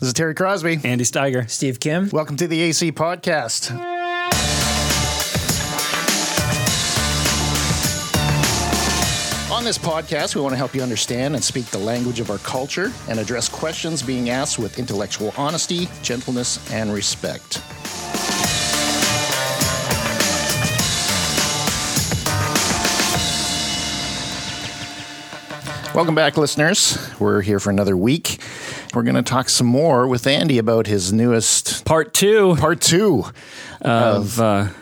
This is Terry Crosby. Andy Steiger. Steve Kim. Welcome to the AC Podcast. On this podcast, we want to help you understand and speak the language of our culture and address questions being asked with intellectual honesty, gentleness, and respect. Welcome back, listeners. We're here for another week. We're going to talk some more with Andy about his newest... Part two. Of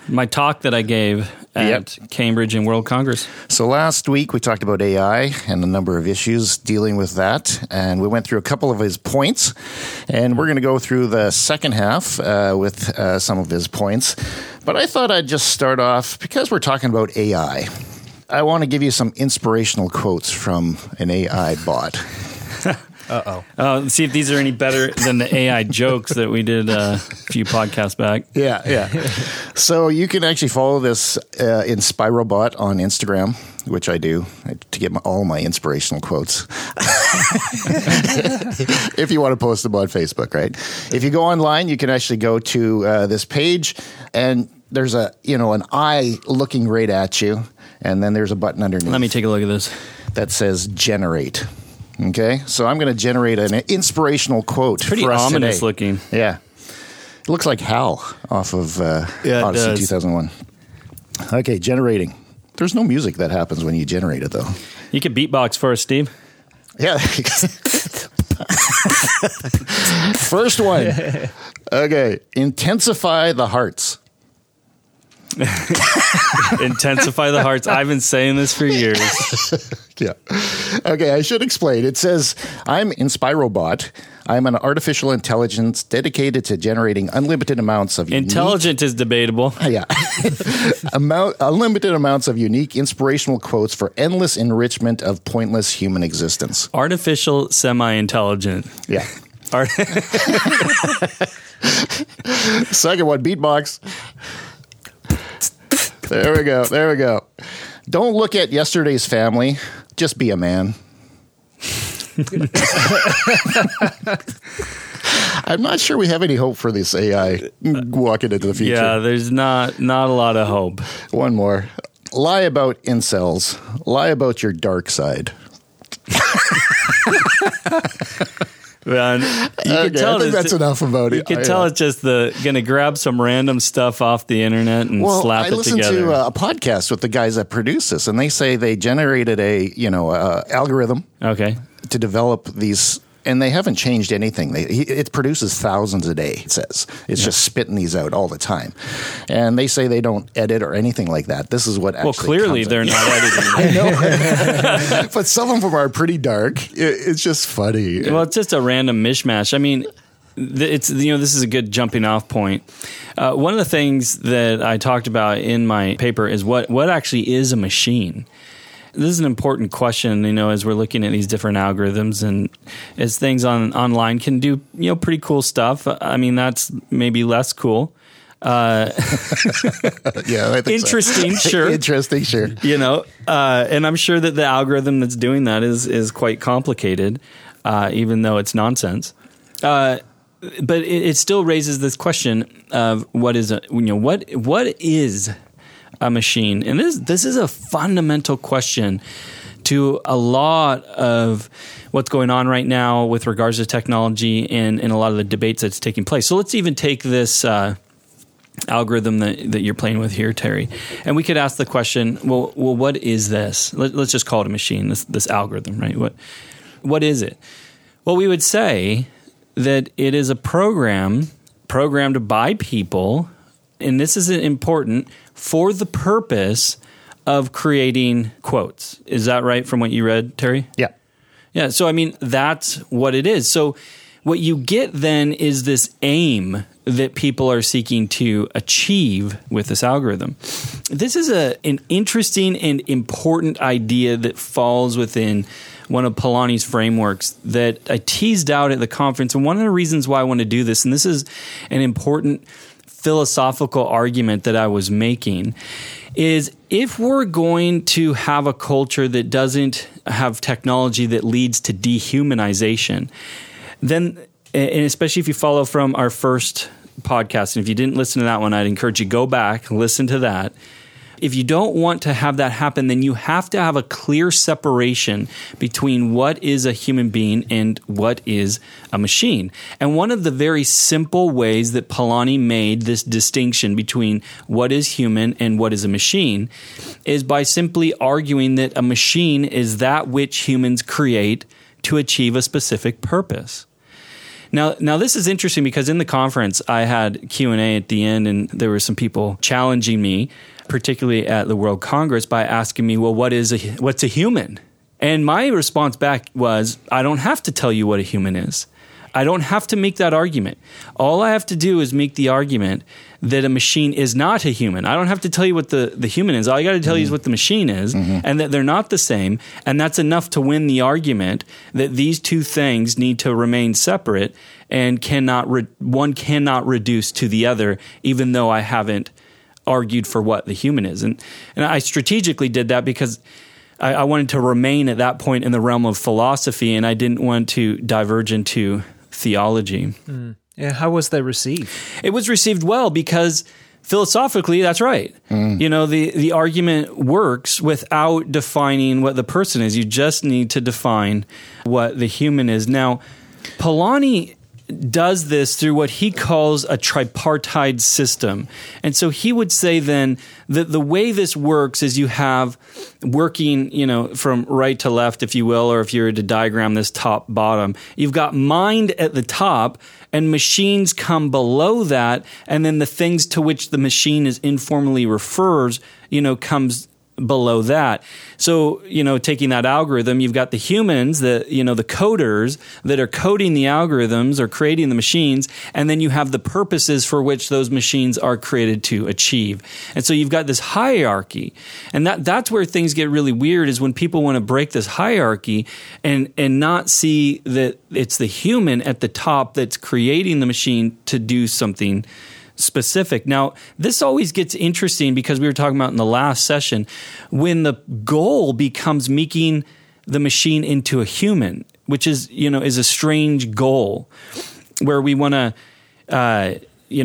my talk that I gave at Cambridge and World Congress. So last week we talked about AI and a number of issues dealing with that. And we went through a couple of his points. And we're going to go through the second half with some of his points. But I thought I'd just start off, because we're talking about AI... I want to give you some inspirational quotes from an AI bot. Uh-oh. Let's see if these are any better than the AI jokes that we did a few podcasts back. Yeah. So you can actually follow this Inspirobot on Instagram, which I do, to get all my inspirational quotes. If you want to post them on Facebook, right? If you go online, you can actually go to this page, and there's an eye looking right at you. And then there's a button underneath. Let me take a look at this. That says generate. Okay? So I'm going to generate an inspirational quote for us today. Pretty ominous looking. Yeah. It looks like Hal off of Odyssey 2001. Okay, generating. There's no music that happens when you generate it, though. You could beatbox for us, Steve. Yeah. First one. Okay. Intensify the hearts. Intensify the hearts. I've been saying this for years. Yeah. Okay, I should explain. It says, I'm Inspirobot. I'm an artificial intelligence dedicated to generating unlimited amounts of intelligent is debatable. Yeah. Unlimited amounts of unique inspirational quotes for endless enrichment of pointless human existence. Artificial semi-intelligent. Yeah. Second one, beatbox. There we go. Don't look at yesterday's family. Just be a man. I'm not sure we have any hope for this AI walking into the future. Yeah, there's not a lot of hope. One more. Lie about incels. Lie about your dark side. Man, I think that's enough about it. You can tell it's just going to grab some random stuff off the internet and slap it together. I listened to a podcast with the guys that produce this, and they say they generated a algorithm to develop these, and they haven't changed anything. It produces thousands a day, it says. It's just spitting these out all the time. And they say they don't edit or anything like that. This is what actually Well, clearly they're not editing. I know. But some of them are pretty dark. It's just funny. Well, it's just a random mishmash. I mean, this is a good jumping off point. One of the things that I talked about in my paper is what actually is a machine. This is an important question, as we're looking at these different algorithms and as things online can do, pretty cool stuff. I mean, that's maybe less cool. Yeah, I think interesting, so. Sure. Interesting, sure. And I'm sure that the algorithm that's doing that is quite complicated, even though it's nonsense. But it still raises this question of what is a machine? And this is a fundamental question to a lot of what's going on right now with regards to technology and a lot of the debates that's taking place. So let's even take this algorithm that you're playing with here, Terry, and we could ask the question, well, what is this? Let's just call it a machine, this algorithm, right? What is it? Well, we would say that it is a program programmed by people, and this is important, for the purpose of creating quotes. Is that right from what you read, Terry? Yeah. Yeah, so I mean, that's what it is. So what you get then is this aim that people are seeking to achieve with this algorithm. This is an interesting and important idea that falls within one of Polanyi's frameworks that I teased out at the conference. And one of the reasons why I want to do this, and this is an important philosophical argument that I was making, is if we're going to have a culture that doesn't have technology that leads to dehumanization, then and especially if you follow from our first podcast, and if you didn't listen to that one, I'd encourage you, go back, listen to that. If you don't want to have that happen, then you have to have a clear separation between what is a human being and what is a machine. And one of the very simple ways that Polanyi made this distinction between what is human and what is a machine is by simply arguing that a machine is that which humans create to achieve a specific purpose. Now, this is interesting because in the conference, I had Q&A at the end, and there were some people challenging me, particularly at the World Congress, by asking me, well, what's a human? And my response back was, I don't have to tell you what a human is. I don't have to make that argument. All I have to do is make the argument that a machine is not a human. I don't have to tell you what the human is. All I got to tell you is what the machine is, and that they're not the same. And that's enough to win the argument that these two things need to remain separate and one cannot reduce to the other, even though I haven't argued for what the human is. And I strategically did that because I wanted to remain at that point in the realm of philosophy, and I didn't want to diverge into theology. Mm. Yeah, how was that received? It was received well because philosophically, that's right. Mm. You know, the argument works without defining what the person is. You just need to define what the human is. Now, Polanyi does this through what he calls a tripartite system. And so he would say then that the way this works is you have working, you know, from right to left, if you will, or if you were to diagram this top bottom, you've got mind at the top and machines come below that. And then the things to which the machine is informally refers, you know, comes below that. So, you know, taking that algorithm, you've got the humans, the coders that are coding the algorithms or creating the machines, and then you have the purposes for which those machines are created to achieve. And so you've got this hierarchy. And that's where things get really weird, is when people want to break this hierarchy and not see that it's the human at the top that's creating the machine to do something specific. Now, this always gets interesting because we were talking about in the last session when the goal becomes making the machine into a human, which is, you know, is a strange goal where we want to,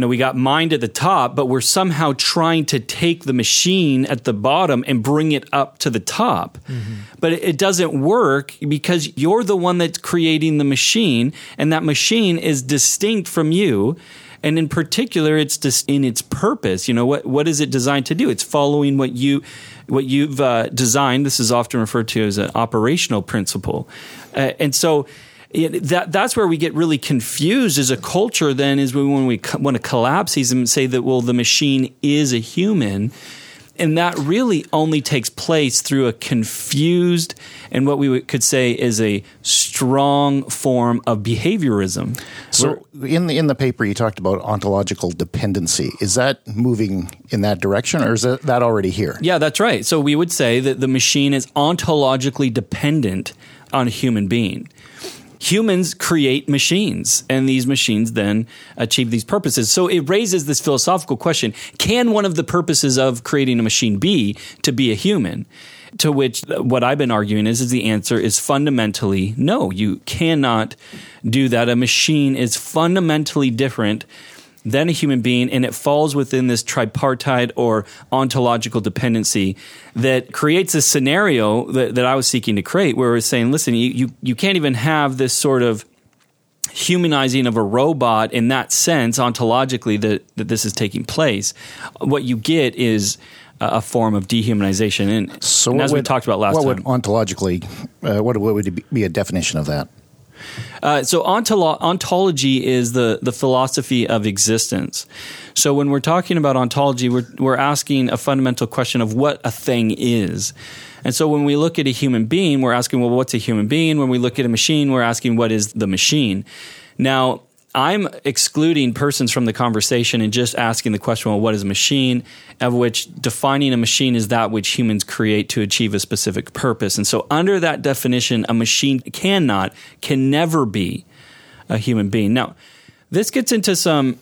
we got mind at the top, but we're somehow trying to take the machine at the bottom and bring it up to the top. Mm-hmm. But it doesn't work because you're the one that's creating the machine, and that machine is distinct from you. And in particular, it's just in its purpose. You know, what is it designed to do? It's following what you've designed. This is often referred to as an operational principle. And so that's where we get really confused as a culture then, is when we want to collapse these and say that, well, the machine is a human. And that really only takes place through a confused and what we could say is a strong form of behaviorism. So in the paper you talked about ontological dependency. Is that moving in that direction, or is that already here? Yeah, that's right. So we would say that the machine is ontologically dependent on a human being. Humans create machines, and these machines then achieve these purposes. So it raises this philosophical question: can one of the purposes of creating a machine be to be a human? To which what I've been arguing is the answer is fundamentally no. You cannot do that. A machine is fundamentally different than a human being, and it falls within this tripartite or ontological dependency that creates a scenario that I was seeking to create, where we're saying, listen, you can't even have this sort of humanizing of a robot in that sense, ontologically, that this is taking place. What you get is a form of dehumanization, and as we talked about last time. What would ontologically, what would be a definition of that? So ontology is the philosophy of existence. So when we're talking about ontology, we're asking a fundamental question of what a thing is. And so when we look at a human being, we're asking, well, what's a human being? When we look at a machine, we're asking, what is the machine? Now, I'm excluding persons from the conversation and just asking the question, well, what is a machine? Of which defining a machine is that which humans create to achieve a specific purpose. And so under that definition, a machine can never be a human being. Now, this gets into some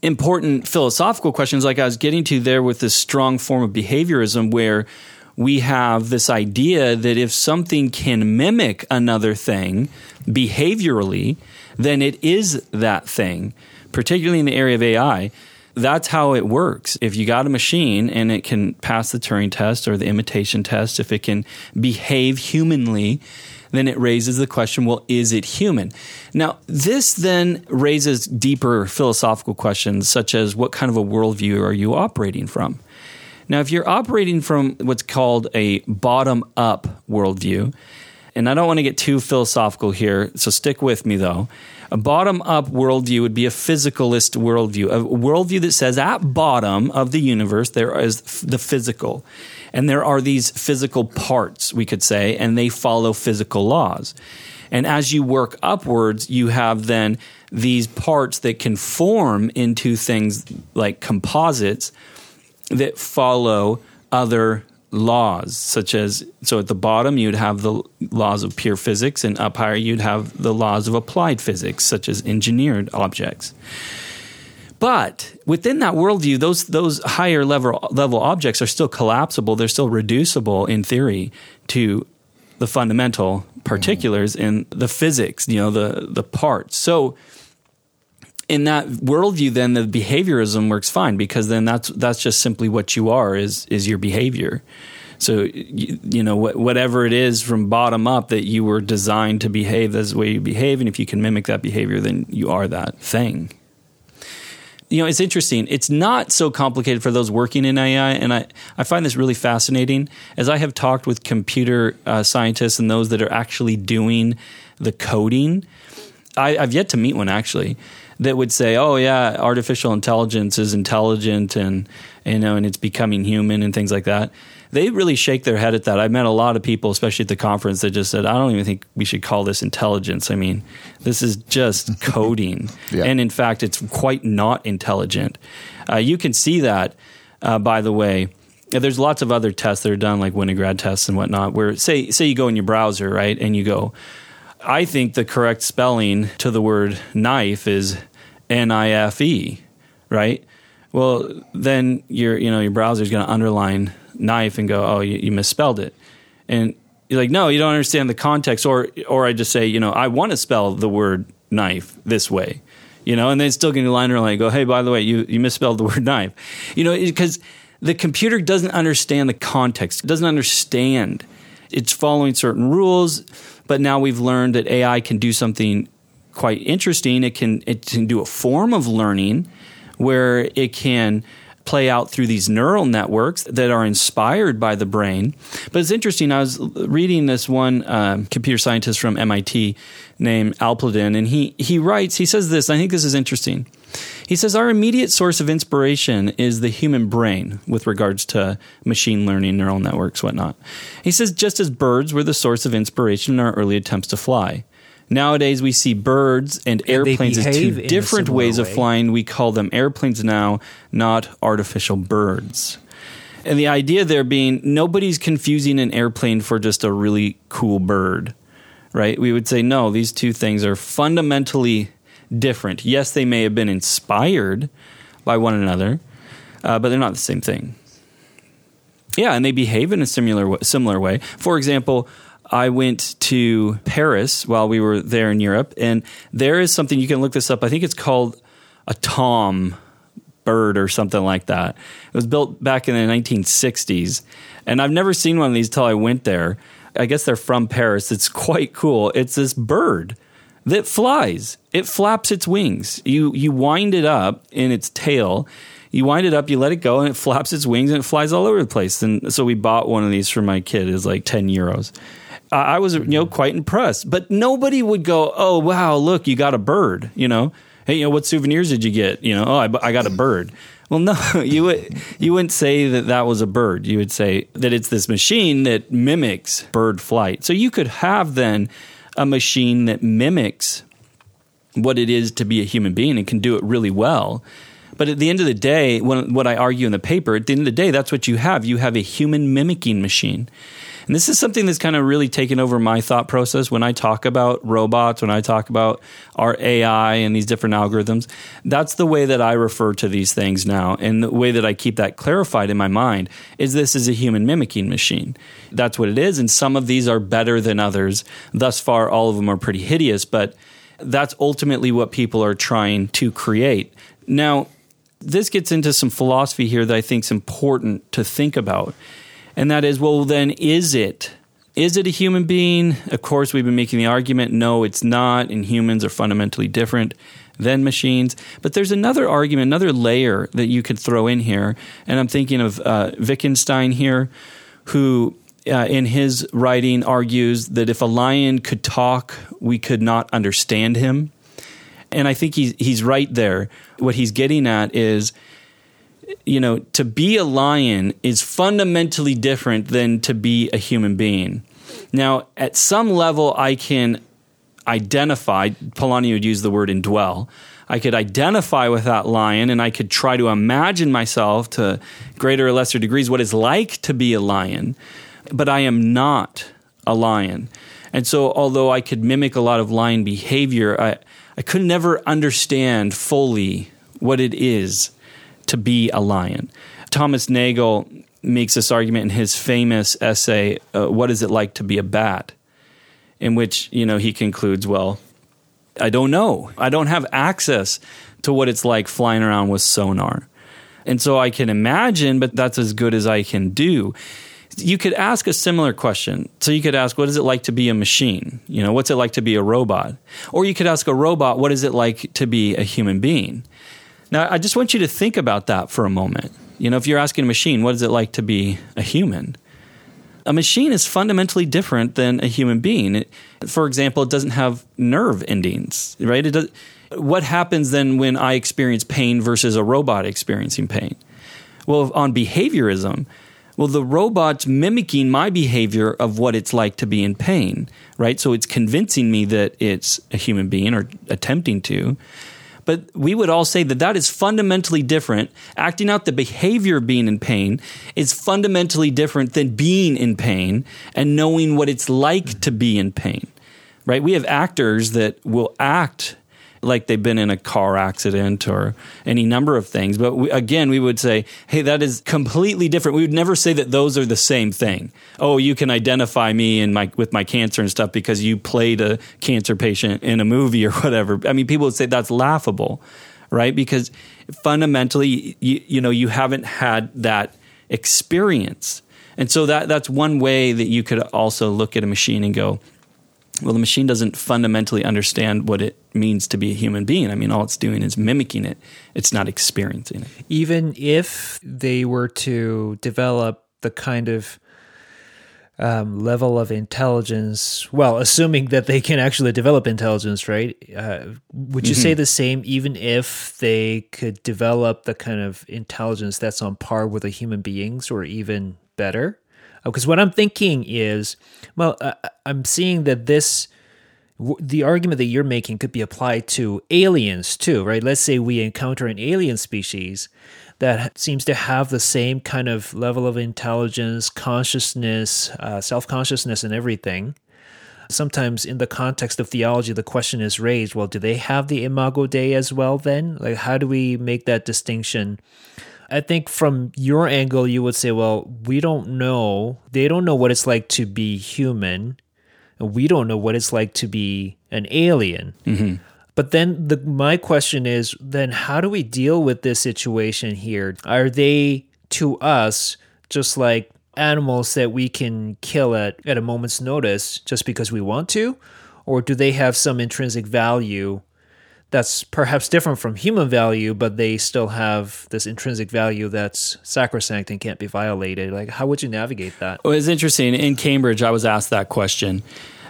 important philosophical questions, like I was getting to there with this strong form of behaviorism, where we have this idea that if something can mimic another thing behaviorally, then it is that thing, particularly in the area of AI. That's how it works. If you got a machine and it can pass the Turing test or the imitation test, if it can behave humanly, then it raises the question, well, is it human? Now, this then raises deeper philosophical questions, such as what kind of a worldview are you operating from? Now, if you're operating from what's called a bottom-up worldview, and I don't want to get too philosophical here, so stick with me though. A bottom-up worldview would be a physicalist worldview, a worldview that says at bottom of the universe there is the physical, and there are these physical parts, we could say, and they follow physical laws. And as you work upwards, you have then these parts that can form into things like composites that follow other laws, such as, so at the bottom you'd have the laws of pure physics, and up higher you'd have the laws of applied physics, such as engineered objects. But within that worldview, those higher level objects are still collapsible, they're still reducible in theory to the fundamental particulars in the physics, you know, the parts. So in that worldview, then the behaviorism works fine, because then that's just simply what you are is your behavior. So whatever it is from bottom up that you were designed to behave, that's the way you behave, and if you can mimic that behavior, then you are that thing. You know, it's interesting. It's not so complicated for those working in AI, and I find this really fascinating. As I have talked with computer scientists and those that are actually doing the coding, I've yet to meet one actually that would say, oh yeah, artificial intelligence is intelligent and, you know, and it's becoming human and things like that. They really shake their head at that. I met a lot of people, especially at the conference, that just said, I don't even think we should call this intelligence. I mean, this is just coding. Yeah. And in fact, it's quite not intelligent. You can see that, by the way. There's lots of other tests that are done, like Winograd tests and whatnot, where say you go in your browser, right, and you go, I think the correct spelling to the word knife is N-I-F-E, right? Well, then your browser is going to underline knife and go, oh, you misspelled it. And you're like, no, you don't understand the context. Or I just say, you know, I want to spell the word knife this way, you know, and then it's still going to line underline and go, hey, by the way, you misspelled the word knife, you know, because the computer doesn't understand the context. It doesn't understand. It's following certain rules. But now we've learned that AI can do something quite interesting. It can do a form of learning where it can play out through these neural networks that are inspired by the brain. But it's interesting. I was reading this one computer scientist from MIT named Alpladen, and he writes, he says this, I think this is interesting. He says, our immediate source of inspiration is the human brain with regards to machine learning, neural networks, whatnot. He says, just as birds were the source of inspiration in our early attempts to fly. Nowadays, we see birds and airplanes as two different ways of flying. We call them airplanes now, not artificial birds. And the idea there being nobody's confusing an airplane for just a really cool bird, right? We would say, no, these two things are fundamentally different. Yes, they may have been inspired by one another, but they're not the same thing. Yeah, and they behave in a similar way. For example, I went to Paris while we were there in Europe, and there is something, you can look this up, I think it's called a tom bird or something like that. It was built back in the 1960s, and I've never seen one of these till I went there. I guess they're from Paris. It's quite cool. It's this bird that flies. It flaps its wings. You wind it up in its tail. You wind it up, you let it go, and it flaps its wings, and it flies all over the place. And so we bought one of these for my kid. It was like 10 euros. I was, you know, quite impressed. But nobody would go, oh, wow, look, you got a bird, you know. Hey, you know, what souvenirs did you get? You know, oh, I got a bird. Well, no, you wouldn't say that that was a bird. You would say that it's this machine that mimics bird flight. So you could have then a machine that mimics what it is to be a human being and can do it really well. But at the end of the day, what I argue in the paper, at the end of the day, that's what you have. You have a human mimicking machine. And this is something that's kind of really taken over my thought process when I talk about robots, when I talk about our AI and these different algorithms. That's the way that I refer to these things now. And the way that I keep that clarified in my mind is this is a human mimicking machine. That's what it is. And some of these are better than others. Thus far, all of them are pretty hideous, but that's ultimately what people are trying to create. Now, this gets into some philosophy here that I think is important to think about. And that is, well, then is it a human being? Of course, we've been making the argument, no, it's not, and humans are fundamentally different than machines. But there's another argument, another layer that you could throw in here. And I'm thinking of Wittgenstein here, who in his writing argues that if a lion could talk, we could not understand him. And I think he's right there. What he's getting at is, you know, to be a lion is fundamentally different than to be a human being. Now, at some level, I can identify, Polanyi would use the word indwell, I could identify with that lion and I could try to imagine myself to greater or lesser degrees what it's like to be a lion, but I am not a lion. And so although I could mimic a lot of lion behavior, I could never understand fully what it is to be a lion. Thomas Nagel makes this argument in his famous essay, What Is It Like to Be a Bat? In which, you know, he concludes, well, I don't know. I don't have access to what it's like flying around with sonar. And so I can imagine, but that's as good as I can do. You could ask a similar question. So you could ask, what is it like to be a machine? You know, what's it like to be a robot? Or you could ask a robot, what is it like to be a human being? Now, I just want you to think about that for a moment. You know, if you're asking a machine, what is it like to be a human? A machine is fundamentally different than a human being. For example, it doesn't have nerve endings, right? What happens then when I experience pain versus a robot experiencing pain? Well, on behaviorism, well, the robot's mimicking my behavior of what it's like to be in pain, right? So it's convincing me that it's a human being or attempting to. But we would all say that that is fundamentally different. Acting out the behavior of being in pain is fundamentally different than being in pain and knowing what it's like to be in pain, right? We have actors that will act like they've been in a car accident or any number of things. But we would say, hey, that is completely different. We would never say that those are the same thing. Oh, you can identify me with my cancer and stuff because you played a cancer patient in a movie or whatever. I mean, people would say that's laughable, right? Because fundamentally, you haven't had that experience. And so that's one way that you could also look at a machine and go, well, the machine doesn't fundamentally understand what it means to be a human being. I mean, all it's doing is mimicking it. It's not experiencing it. Even if they were to develop the kind of level of intelligence, well, assuming that they can actually develop intelligence, right? Would you say the same even if they could develop the kind of intelligence that's on par with a human being's or even better? Because what I'm thinking is, well, I'm seeing that the argument that you're making could be applied to aliens too, right? Let's say we encounter an alien species that seems to have the same kind of level of intelligence, consciousness, self-consciousness and everything. Sometimes in the context of theology, the question is raised, well, do they have the Imago Dei as well then? Like, how do we make that distinction? I think from your angle, you would say, well, we don't know. They don't know what it's like to be human. And we don't know what it's like to be an alien. Mm-hmm. But then my question is, then how do we deal with this situation here? Are they, to us, just like animals that we can kill at a moment's notice just because we want to? Or do they have some intrinsic value that's perhaps different from human value, but they still have this intrinsic value that's sacrosanct and can't be violated? Like, how would you navigate that? Well, it's interesting. In Cambridge, I was asked that question,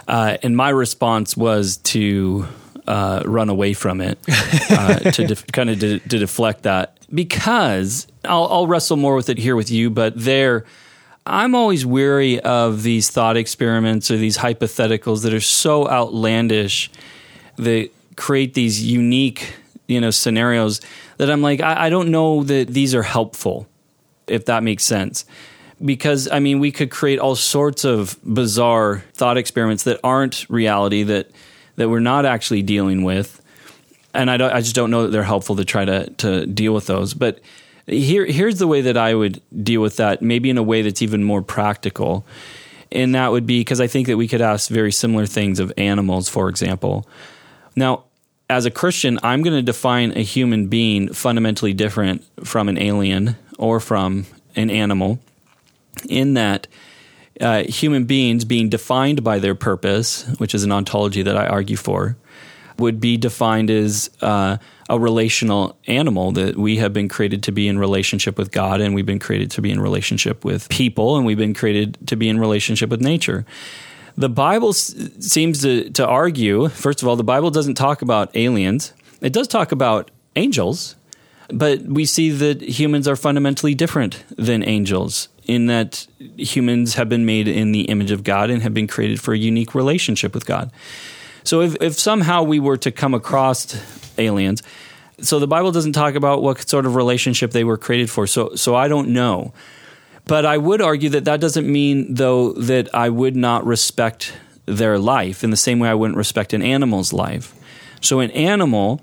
and my response was to run away from it, to deflect that. Because I'll wrestle more with it here with you, but there, I'm always weary of these thought experiments or these hypotheticals that are so outlandish that create these unique, scenarios that I'm like, I don't know that these are helpful, if that makes sense. because, I mean, we could create all sorts of bizarre thought experiments that aren't reality, that we're not actually dealing with. And I just don't know that they're helpful to try to deal with those. But here's the way that I would deal with that, maybe in a way that's even more practical. And that would be, because I think that we could ask very similar things of animals, for example. Now, as a Christian, I'm going to define a human being fundamentally different from an alien or from an animal, in that human beings being defined by their purpose, which is an ontology that I argue for, would be defined as a relational animal, that we have been created to be in relationship with God, and we've been created to be in relationship with people, and we've been created to be in relationship with nature. The Bible seems to argue, first of all, the Bible doesn't talk about aliens. It does talk about angels, but we see that humans are fundamentally different than angels, in that humans have been made in the image of God and have been created for a unique relationship with God. So if somehow we were to come across aliens, so the Bible doesn't talk about what sort of relationship they were created for, so I don't know. But I would argue that doesn't mean, though, that I would not respect their life in the same way I wouldn't respect an animal's life. So an animal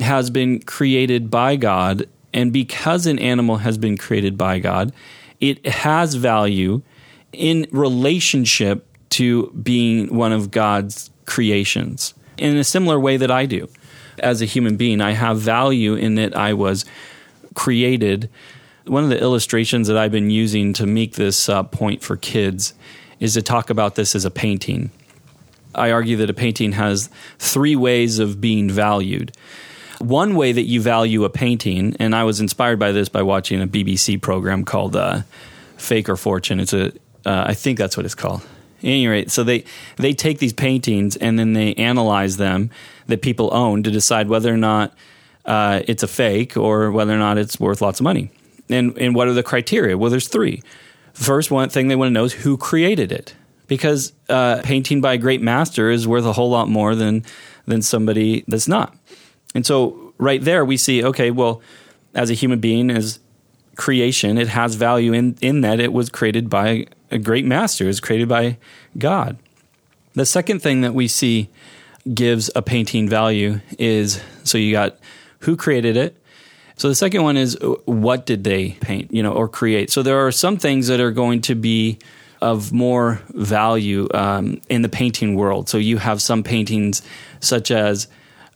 has been created by God, and because an animal has been created by God, it has value in relationship to being one of God's creations, in a similar way that I do. As a human being, I have value in that I was created. One of the illustrations that I've been using to make this point for kids is to talk about this as a painting. I argue that a painting has three ways of being valued. One way that you value a painting, and I was inspired by this by watching a BBC program called Fake or Fortune. It's I think that's what it's called. At any rate, so they take these paintings and then they analyze them that people own to decide whether or not it's a fake or whether or not it's worth lots of money. And what are the criteria? Well, there's three. First, one thing they want to know is who created it, because painting by a great master is worth a whole lot more than somebody that's not. And so right there we see, okay, well, as a human being, as creation, it has value in that it was created by a great master, is created by God. The second thing that we see gives a painting value is, so you got who created it. So the second one is, what did they paint, or create? So there are some things that are going to be of more value in the painting world. So you have some paintings such as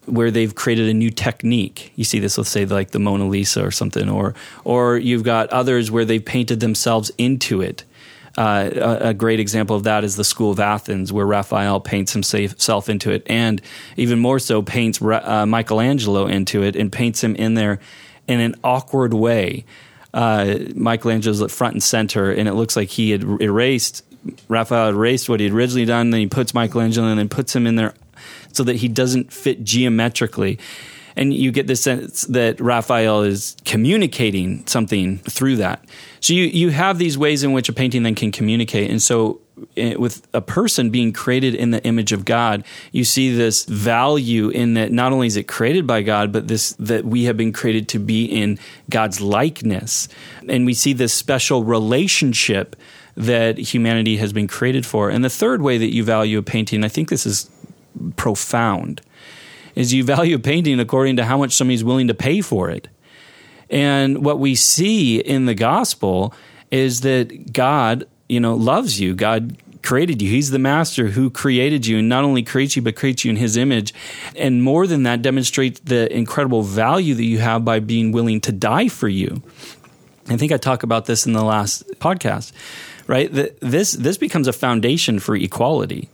where they've created a new technique. You see this, let's say, like the Mona Lisa or something, or you've got others where they've painted themselves into it. A great example of that is the School of Athens, where Raphael paints himself into it, and even more so paints Michelangelo into it, and paints him in there in an awkward way. Michelangelo's at front and center, and it looks like Raphael erased what he had originally done, then he puts Michelangelo and then puts him in there so that he doesn't fit geometrically. And you get the sense that Raphael is communicating something through that. So you have these ways in which a painting then can communicate. And so with a person being created in the image of God, you see this value in that not only is it created by God, but that we have been created to be in God's likeness. And we see this special relationship that humanity has been created for. And the third way that you value a painting, I think this is profound, is you value a painting according to how much somebody's willing to pay for it. And what we see in the gospel is that God, loves you. God created you. He's the master who created you, and not only creates you, but creates you in his image. And more than that, demonstrates the incredible value that you have by being willing to die for you. I think I talked about this in the last podcast, right? This becomes a foundation for equality.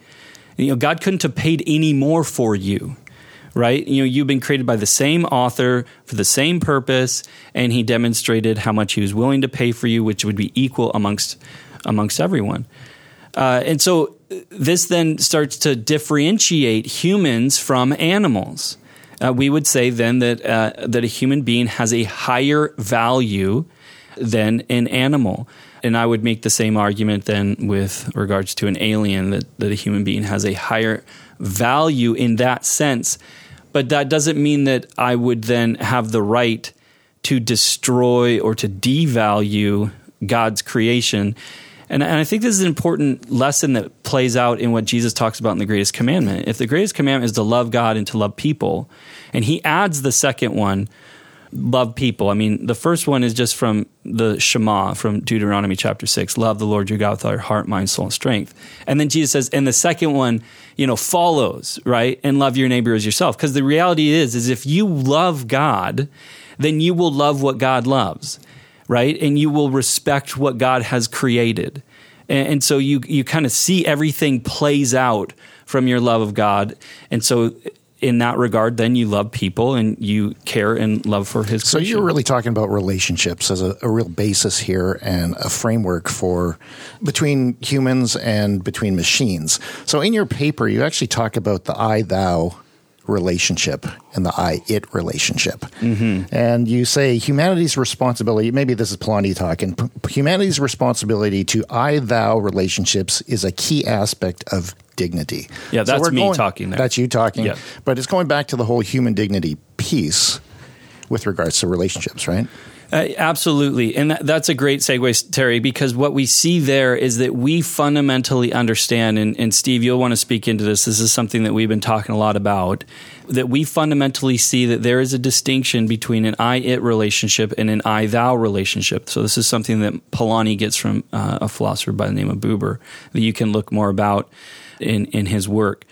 God couldn't have paid any more for you. Right? You've been created by the same author for the same purpose, and he demonstrated how much he was willing to pay for you, which would be equal amongst everyone. And so this then starts to differentiate humans from animals. We would say then that a human being has a higher value than an animal. And I would make the same argument then with regards to an alien, that a human being has a higher value in that sense. But that doesn't mean that I would then have the right to destroy or to devalue God's creation. And I think this is an important lesson that plays out in what Jesus talks about in the greatest commandment. If the greatest commandment is to love God and to love people, and he adds the second one, love people. I mean, the first one is just from the Shema, from Deuteronomy chapter 6, love the Lord your God with all your heart, mind, soul, and strength. And then Jesus says, and the second one, you know, follows, right? And love your neighbor as yourself. Because the reality is if you love God, then you will love what God loves, right? And you will respect what God has created. And so you kind of see everything plays out from your love of God. And so in that regard, then you love people and you care and love for his creation. So you're really talking about relationships as a real basis here and a framework for between humans and between machines. So in your paper, you actually talk about the I-thou relationship and the I-it relationship. Mm-hmm. And you say humanity's responsibility, maybe this is Polanyi talking, humanity's responsibility to I-thou relationships is a key aspect of dignity. Yeah, that's talking there. That's you talking. Yeah. But it's going back to the whole human dignity piece with regards to relationships, right? Absolutely. And that's a great segue, Terry, because what we see there is that we fundamentally understand, and Steve, you'll want to speak into this. This is something that we've been talking a lot about, that we fundamentally see that there is a distinction between an I-it relationship and an I-thou relationship. So this is something that Polanyi gets from a philosopher by the name of Buber that you can look more about in his work.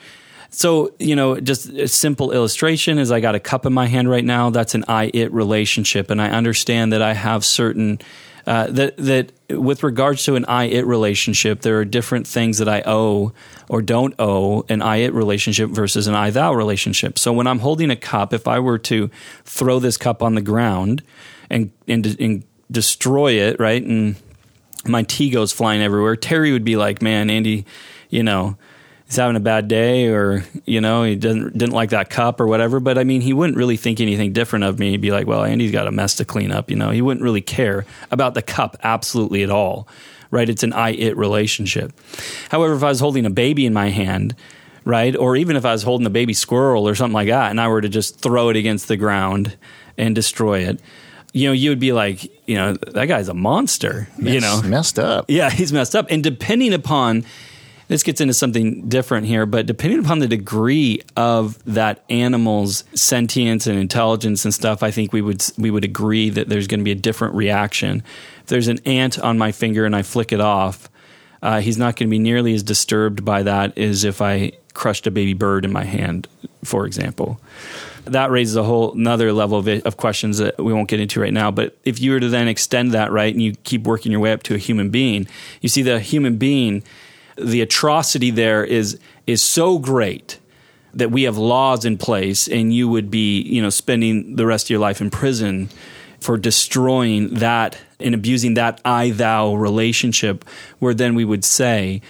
So, you know, just a simple illustration is I got a cup in my hand right now. That's an I-it relationship. And I understand that I have certain that with regards to an I-it relationship, there are different things that I owe or don't owe an I-it relationship versus an I-thou relationship. So when I'm holding a cup, if I were to throw this cup on the ground and destroy it, right, and my tea goes flying everywhere, Terry would be like, man, Andy, you know, he's having a bad day or, you know, he didn't like that cup or whatever. But I mean, he wouldn't really think anything different of me. He'd be like, well, Andy's got a mess to clean up. You know, he wouldn't really care about the cup absolutely at all, right? It's an I-it relationship. However, if I was holding a baby in my hand, right, or even if I was holding a baby squirrel or something like that and I were to just throw it against the ground and destroy it, you know, you would be like, you know, that guy's a monster, you know. Messed up. Yeah, he's messed up. And depending upon... this gets into something different here, but depending upon the degree of that animal's sentience and intelligence and stuff, I think we would agree that there's going to be a different reaction. If there's an ant on my finger and I flick it off, he's not going to be nearly as disturbed by that as if I crushed a baby bird in my hand, for example. That raises a whole another level of questions that we won't get into right now. But if you were to then extend that, right, and you keep working your way up to a human being, you see that a human being... the atrocity there is so great that we have laws in place and you would be, you know, spending the rest of your life in prison for destroying that and abusing that I-thou relationship, where then we would say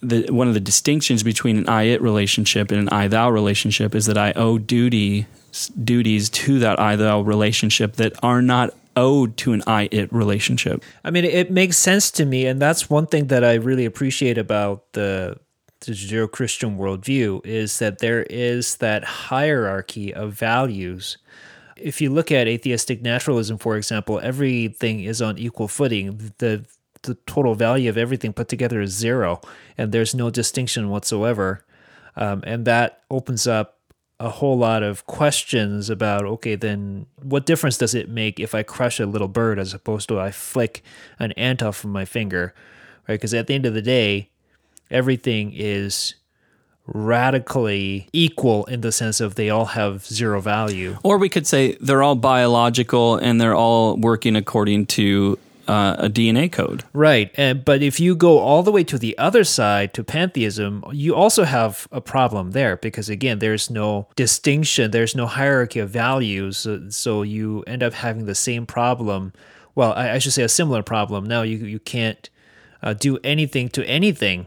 that one of the distinctions between an I-it relationship and an I-thou relationship is that I owe duties to that I-thou relationship that are not owed to an I-it relationship. I mean, it makes sense to me, and that's one thing that I really appreciate about the Judeo-Christian worldview is that there is that hierarchy of values. If you look at atheistic naturalism, for example, everything is on equal footing. The total value of everything put together is zero, and there's no distinction whatsoever. And that opens up a whole lot of questions about, okay, then what difference does it make if I crush a little bird as opposed to I flick an ant off from my finger, right? Because at the end of the day, everything is radically equal in the sense of they all have zero value. Or we could say they're all biological and they're all working according to a DNA code. Right. But if you go all the way to the other side, to pantheism, you also have a problem there because, again, there's no distinction, there's no hierarchy of values, so you end up having the same problem. Well, I should say a similar problem. Now you can't do anything to anything.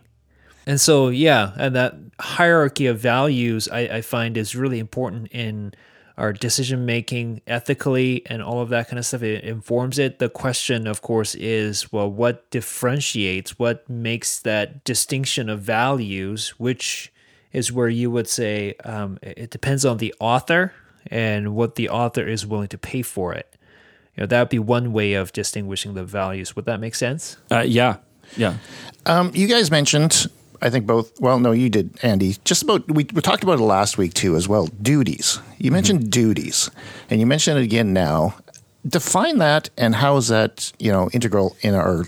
And so, yeah, and that hierarchy of values I find is really important in our decision-making ethically and all of that kind of stuff, it informs it. The question, of course, is, well, what differentiates, what makes that distinction of values, which is where you would say it depends on the author and what the author is willing to pay for it. You know, that would be one way of distinguishing the values. Would that make sense? Yeah. You guys mentioned, I think both, well, no, you did, Andy, just about, we talked about it last week too as well, duties. You mentioned duties, and you mentioned it again now. Define that, and how is that, you know, integral in our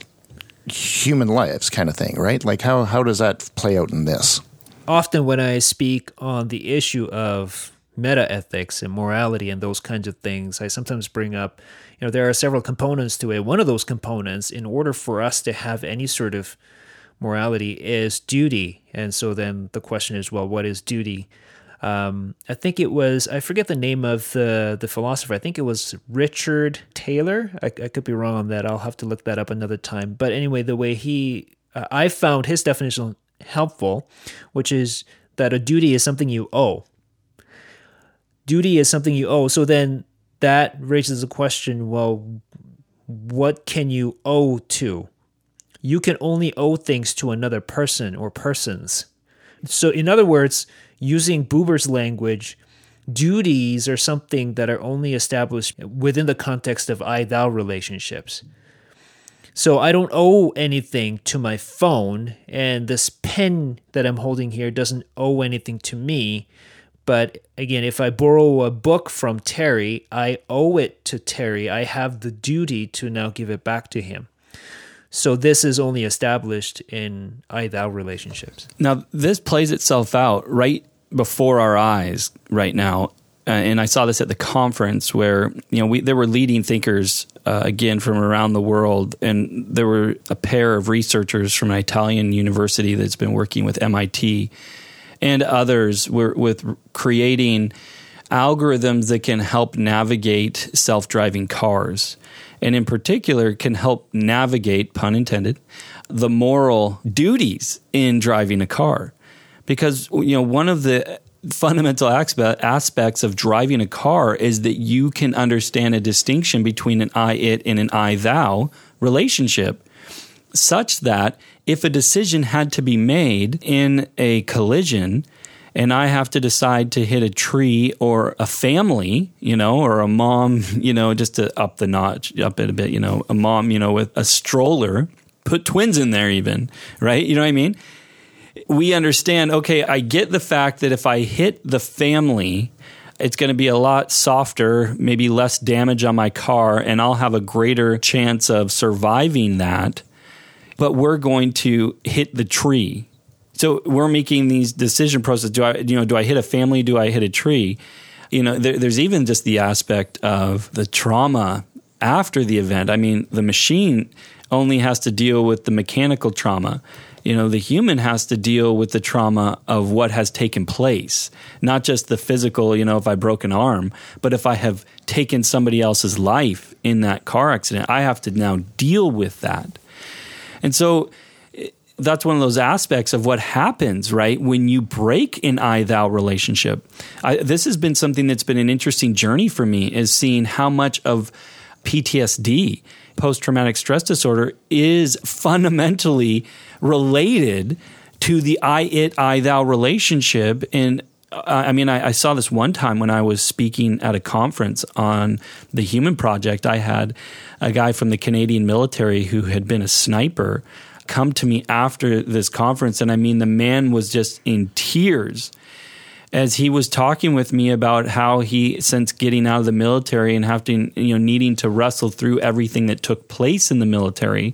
human lives kind of thing, right? Like how does that play out in this? Often when I speak on the issue of meta-ethics and morality and those kinds of things, I sometimes bring up, you know, there are several components to it. One of those components, in order for us to have any sort of morality, is duty. And so then the question is, well, what is duty? I think it was, I forget the name of the philosopher. I think it was Richard Taylor. I could be wrong on that. I'll have to look that up another time. But anyway, the way he, I found his definition helpful, which is that a duty is something you owe. Duty is something you owe. So then that raises the question, well, what can you owe to? You can only owe things to another person or persons. So in other words, using Buber's language, duties are something that are only established within the context of I-thou relationships. So I don't owe anything to my phone, and this pen that I'm holding here doesn't owe anything to me. But again, if I borrow a book from Terry, I owe it to Terry. I have the duty to now give it back to him. So this is only established in I-thou relationships. Now, this plays itself out right before our eyes right now. And I saw this at the conference where, you know, there were leading thinkers, again, from around the world. And there were a pair of researchers from an Italian university that's been working with MIT and others with creating algorithms that can help navigate self-driving cars. And in particular, can help navigate, pun intended, the moral duties in driving a car. Because, you know, one of the fundamental aspects of driving a car is that you can understand a distinction between an I-it and an I-thou relationship, such that if a decision had to be made in a collision, and I have to decide to hit a tree or a family, you know, or a mom, you know, just to up the notch, up it a bit, you know, a mom, you know, with a stroller, put twins in there even, right? You know what I mean? We understand, okay, I get the fact that if I hit the family, it's going to be a lot softer, maybe less damage on my car, and I'll have a greater chance of surviving that. But we're going to hit the tree. So we're making these decision process. Do I hit a family? Do I hit a tree? You know, there's even just the aspect of the trauma after the event. I mean, the machine only has to deal with the mechanical trauma. You know, the human has to deal with the trauma of what has taken place, not just the physical, you know, if I broke an arm, but if I have taken somebody else's life in that car accident, I have to now deal with that. And so that's one of those aspects of what happens, right, when you break an I-thou relationship. This has been something that's been an interesting journey for me, is seeing how much of PTSD, post-traumatic stress disorder, is fundamentally related to the I-it, I-thou relationship. And I mean, I saw this one time when I was speaking at a conference on the Human Project. I had a guy from the Canadian military who had been a sniper come to me after this conference. And I mean, the man was just in tears as he was talking with me about how he, since getting out of the military and having, you know, needing to wrestle through everything that took place in the military,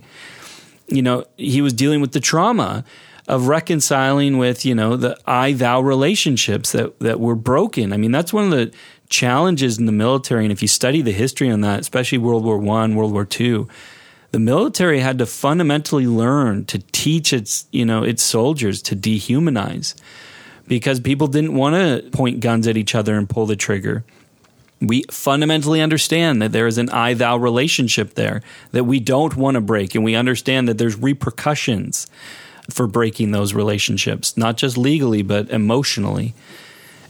you know, he was dealing with the trauma of reconciling with, you know, the I-thou relationships that were broken. I mean, that's one of the challenges in the military. And if you study the history on that, especially World War One, World War II, the military had to fundamentally learn to teach its, you know, its soldiers to dehumanize, because people didn't want to point guns at each other and pull the trigger. We fundamentally understand that there is an I-thou relationship there that we don't want to break, and we understand that there's repercussions for breaking those relationships, not just legally, but emotionally.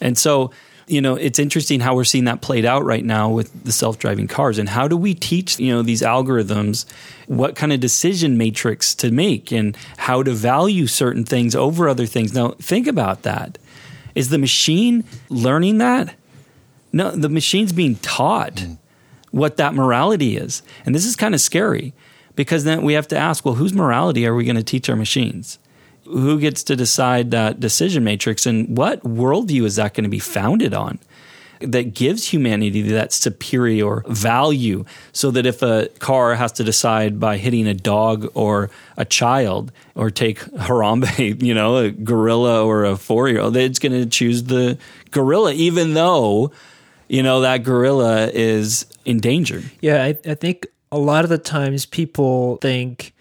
And so, you know, it's interesting how we're seeing that played out right now with the self-driving cars. And how do we teach, you know, these algorithms what kind of decision matrix to make and how to value certain things over other things? Now, think about that. Is the machine learning that? No, the machine's being taught. what that morality is. And this is kind of scary because then we have to ask, well, whose morality are we going to teach our machines? Who gets to decide that decision matrix? And what worldview is that going to be founded on that gives humanity that superior value so that if a car has to decide by hitting a dog or a child or take Harambe, you know, a gorilla or a 4-year-old, it's going to choose the gorilla, even though, you know, that gorilla is endangered. Yeah, I think a lot of the times people think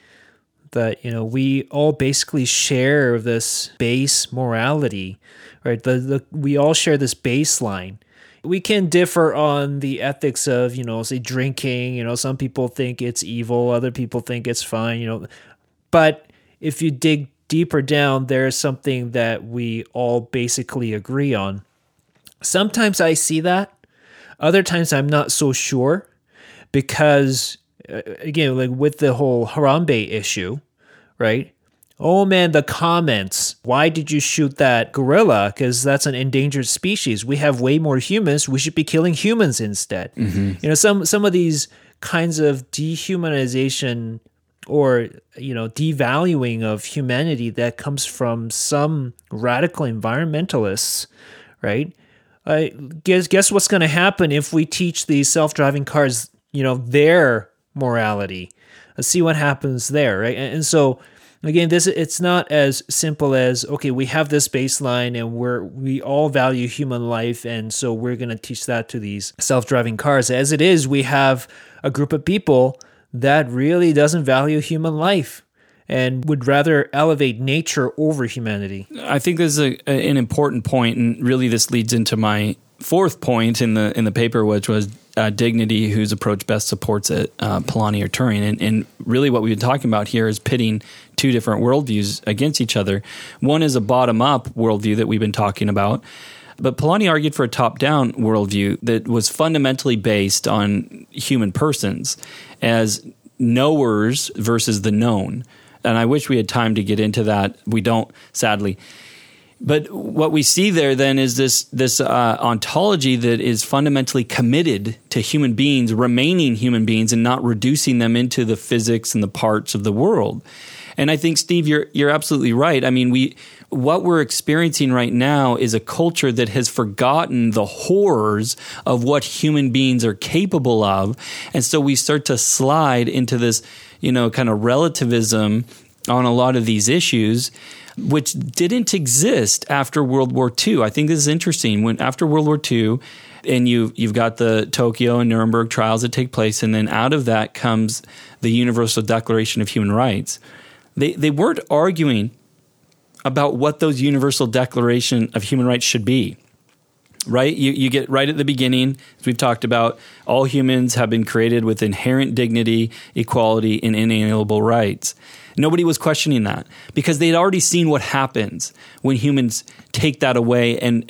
that, you know, we all basically share this base morality, right? We all share this baseline. We can differ on the ethics of, you know, say drinking, you know, some people think it's evil, other people think it's fine, you know, but if you dig deeper down, there's something that we all basically agree on. Sometimes I see that, other times I'm not so sure because, again, like with the whole Harambe issue, right? Oh man, the comments. Why did you shoot that gorilla? Because that's an endangered species. We have way more humans. We should be killing humans instead. Mm-hmm. You know, some of these kinds of dehumanization or, you know, devaluing of humanity that comes from some radical environmentalists, right? Guess what's going to happen if we teach these self-driving cars, you know, their morality? Let's see what happens there, right? And so, again, it's not as simple as, okay, we have this baseline and we all value human life, and so we're going to teach that to these self-driving cars. As it is, we have a group of people that really doesn't value human life and would rather elevate nature over humanity. I think this is an important point, and really this leads into my fourth point in the paper, which was dignity, whose approach best supports it, Polanyi or Turing. And really what we've been talking about here is pitting two different worldviews against each other. One is a bottom-up worldview that we've been talking about, but Polanyi argued for a top-down worldview that was fundamentally based on human persons as knowers versus the known. And I wish we had time to get into that. We don't, sadly. But what we see there then is this ontology that is fundamentally committed to human beings remaining human beings and not reducing them into the physics and the parts of the world. And I think, Steve, you're absolutely right. I mean, what we're experiencing right now is a culture that has forgotten the horrors of what human beings are capable of, and so we start to slide into this, you know, kind of relativism on a lot of these issues, which didn't exist after World War II. I think this is interesting. When after World War II, and you've got the Tokyo and Nuremberg trials that take place, and then out of that comes the Universal Declaration of Human Rights. They weren't arguing about what those Universal Declaration of Human Rights should be, right? You get right at the beginning, as we've talked about, all humans have been created with inherent dignity, equality, and inalienable rights. Nobody was questioning that because they'd already seen what happens when humans take that away, and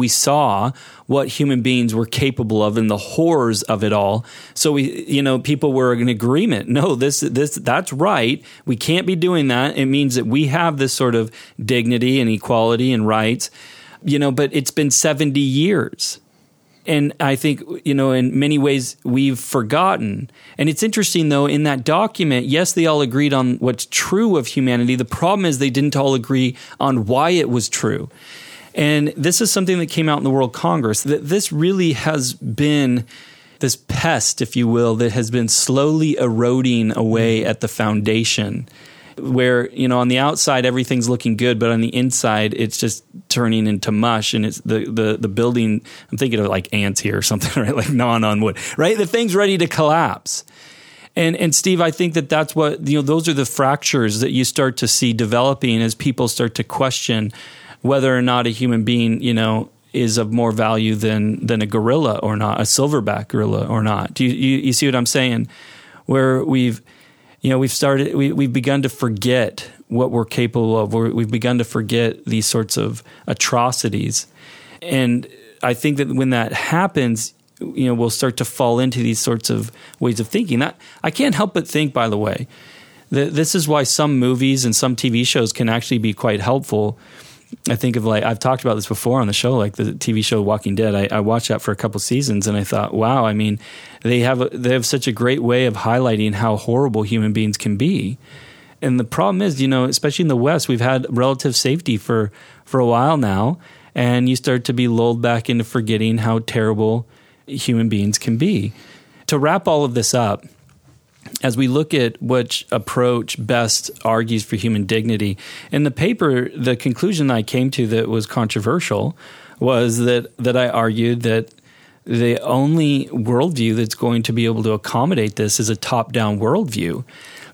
we saw what human beings were capable of and the horrors of it all. So we, you know, people were in agreement. No, that's right. We can't be doing that. It means that we have this sort of dignity and equality and rights, you know. But it's been 70 years. And I think, you know, in many ways we've forgotten. And it's interesting, though, in that document, yes, they all agreed on what's true of humanity. The problem is they didn't all agree on why it was true. And this is something that came out in the World Congress, that this really has been this pest, if you will, that has been slowly eroding away at the foundation, where, you know, on the outside everything's looking good, but on the inside it's just turning into mush, and it's the building. I'm thinking of like ants here or something, right? Like gnawing on wood, right? The thing's ready to collapse. And Steve, I think that's what, you know, those are the fractures that you start to see developing as people start to question whether or not a human being, you know, is of more value than a gorilla or not, a silverback gorilla or not. Do you see what I'm saying? Where we've begun to forget what we're capable of. We've begun to forget these sorts of atrocities. And I think that when that happens, you know, we'll start to fall into these sorts of ways of thinking. That, I can't help but think, by the way, that this is why some movies and some TV shows can actually be quite helpful I think of, like, I've talked about this before on the show, like the TV show Walking Dead. I watched that for a couple seasons and I thought, wow, I mean, they have such a great way of highlighting how horrible human beings can be. And the problem is, you know, especially in the West, we've had relative safety for a while now, and you start to be lulled back into forgetting how terrible human beings can be. To wrap all of this up, as we look at which approach best argues for human dignity, in the paper, the conclusion I came to that was controversial was that I argued that the only worldview that's going to be able to accommodate this is a top-down worldview.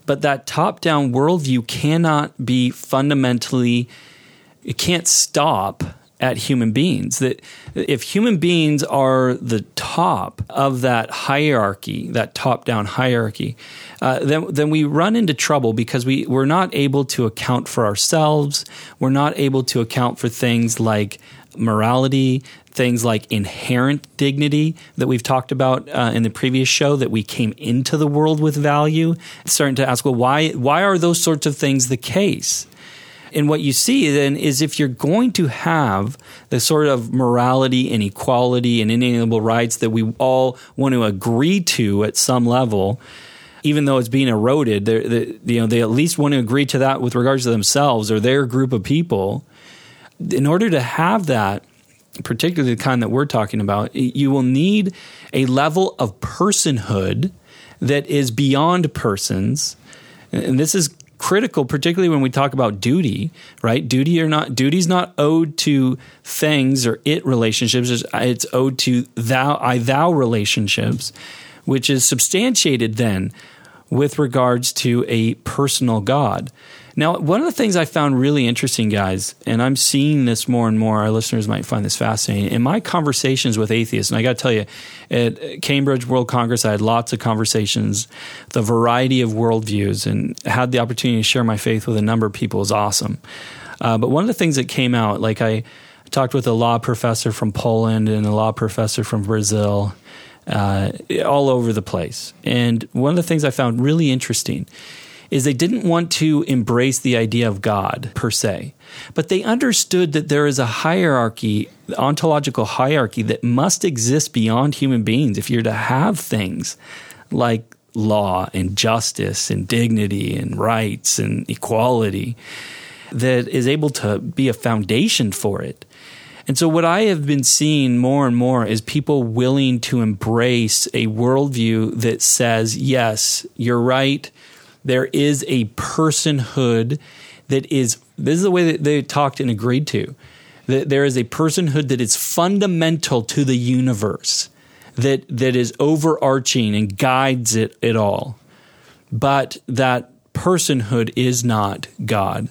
But that top-down worldview cannot be fundamentally – it can't stop at human beings. That if human beings are the top of that hierarchy, that top-down hierarchy, then we run into trouble because we're not able to account for ourselves. We're not able to account for things like morality, things like inherent dignity that we've talked about in the previous show, that we came into the world with value. It's starting to ask, well, why are those sorts of things the case? And what you see then is, if you're going to have the sort of morality and equality and inalienable rights that we all want to agree to at some level, even though it's being eroded, they at least want to agree to that with regards to themselves or their group of people. In order to have that, particularly the kind that we're talking about, you will need a level of personhood that is beyond persons. And this is critical, particularly when we talk about duty, right? Duty's not owed to things or it relationships. It's owed to I-thou relationships, which is substantiated then with regards to a personal God. Now, one of the things I found really interesting, guys, and I'm seeing this more and more, our listeners might find this fascinating, in my conversations with atheists, and I got to tell you, at Cambridge World Congress, I had lots of conversations, the variety of worldviews, and had the opportunity to share my faith with a number of people is awesome. But one of the things that came out, like I talked with a law professor from Poland and a law professor from Brazil, all over the place. And one of the things I found really interesting is they didn't want to embrace the idea of God per se, but they understood that there is a hierarchy, ontological hierarchy, that must exist beyond human beings if you're to have things like law and justice and dignity and rights and equality that is able to be a foundation for it. And so what I have been seeing more and more is people willing to embrace a worldview that says, yes, you're right, there is a personhood that is – this is the way that they talked and agreed to. That there is a personhood that is fundamental to the universe, that is overarching and guides it all. But that personhood is not God.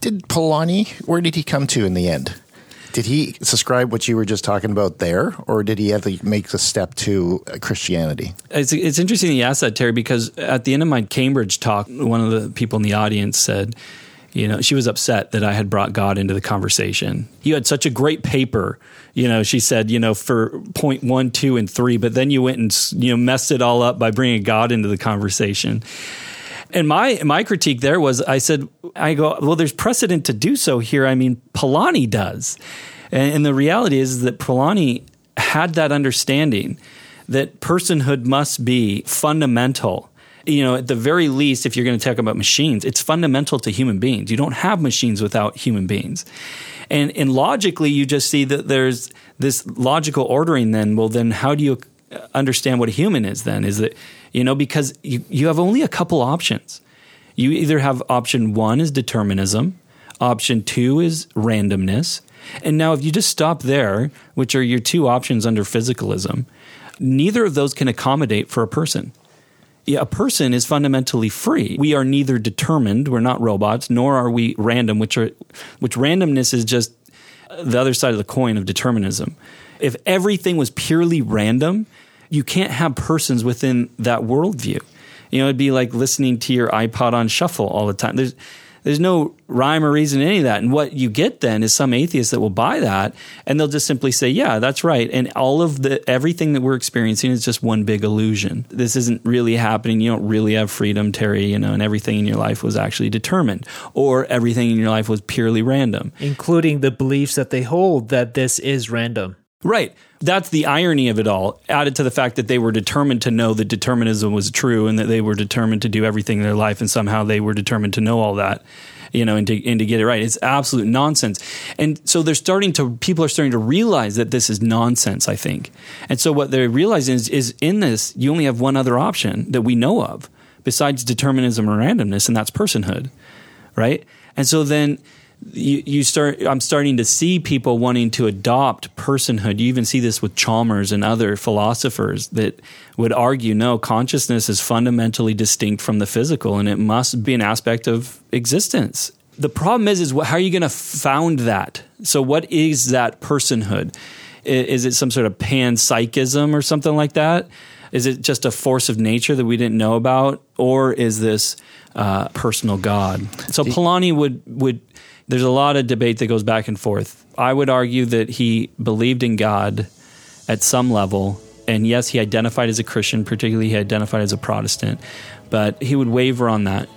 Did Polanyi – where did he come to in the end? Did he subscribe what you were just talking about there, or did he have to make the step to Christianity? It's interesting you asked that, Terry, because at the end of my Cambridge talk, one of the people in the audience said, you know, she was upset that I had brought God into the conversation. You had such a great paper, you know, she said, you know, for point 1, 2, and 3, but then you went and, you know, messed it all up by bringing God into the conversation. And my critique there was, I go, well, there's precedent to do so here. I mean, Polanyi does. And the reality is that Polanyi had that understanding that personhood must be fundamental. You know, at the very least, if you're going to talk about machines, it's fundamental to human beings. You don't have machines without human beings. And logically, you just see that there's this logical ordering then. Well, then how do you understand what a human is then? Is that, you know, because you have only a couple options. You either have option 1 is determinism, option 2 is randomness. And now if you just stop there, which are your two options under physicalism, neither of those can accommodate for a person. A person is fundamentally free. We are neither determined, we're not robots, nor are we random, which randomness is just the other side of the coin of determinism. If everything was purely random, you can't have persons within that worldview. You know, it'd be like listening to your iPod on shuffle all the time. There's There's no rhyme or reason to any of that. And what you get then is some atheists that will buy that, and they'll just simply say, yeah, that's right. And all of everything that we're experiencing is just one big illusion. This isn't really happening. You don't really have freedom, Terry, you know, and everything in your life was actually determined, or everything in your life was purely random. Including the beliefs that they hold that this is random. Right. That's the irony of it all, added to the fact that they were determined to know that determinism was true and that they were determined to do everything in their life, and somehow they were determined to know all that, you know, and to get it right. It's absolute nonsense. And so people are starting to realize that this is nonsense, I think. And so what they're realizing is in this, you only have one other option that we know of besides determinism or randomness, and that's personhood, right? And so then I'm starting to see people wanting to adopt personhood. You even see this with Chalmers and other philosophers that would argue, no, consciousness is fundamentally distinct from the physical, and it must be an aspect of existence. The problem is how are you going to found that? So what is that personhood? Is it some sort of panpsychism or something like that? Is it just a force of nature that we didn't know about? Or is this personal God? So Polanyi would there's a lot of debate that goes back and forth. I would argue that he believed in God at some level, and yes, he identified as a Christian, particularly he identified as a Protestant, but he would waver on that.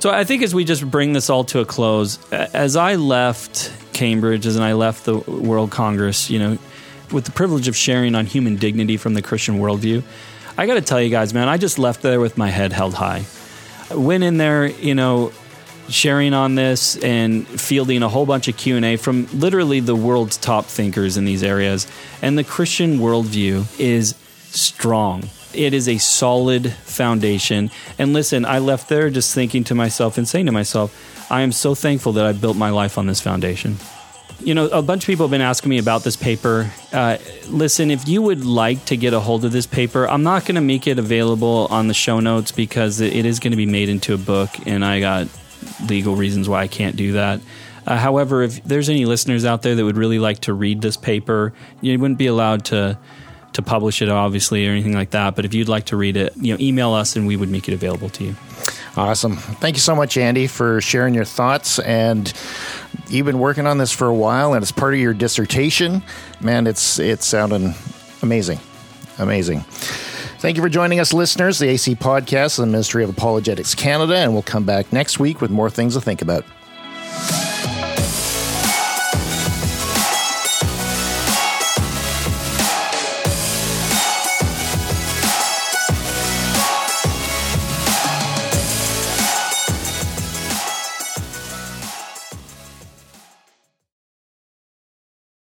So I think as we just bring this all to a close, as I left Cambridge, as I left the World Congress, you know, with the privilege of sharing on human dignity from the Christian worldview, I got to tell you guys, man, I just left there with my head held high. I went in there, you know, sharing on this and fielding a whole bunch of Q&A from literally the world's top thinkers in these areas. And the Christian worldview is strong. It is a solid foundation. And listen, I left there just thinking to myself and saying to myself, I am so thankful that I built my life on this foundation. You know, a bunch of people have been asking me about this paper. Listen, if you would like to get a hold of this paper, I'm not going to make it available on the show notes because it is going to be made into a book, and I got legal reasons why I can't do that. However, if there's any listeners out there that would really like to read this paper, you wouldn't be allowed to publish it, obviously, or anything like that. But if you'd like to read it, you know, email us and we would make it available to you. Awesome. Thank you so much, Andy, for sharing your thoughts. And you've been working on this for a while, and it's part of your dissertation. Man, it's sounding amazing. Amazing. Thank you for joining us, listeners. The AC Podcast is a ministry of Apologetics Canada, and we'll come back next week with more things to think about.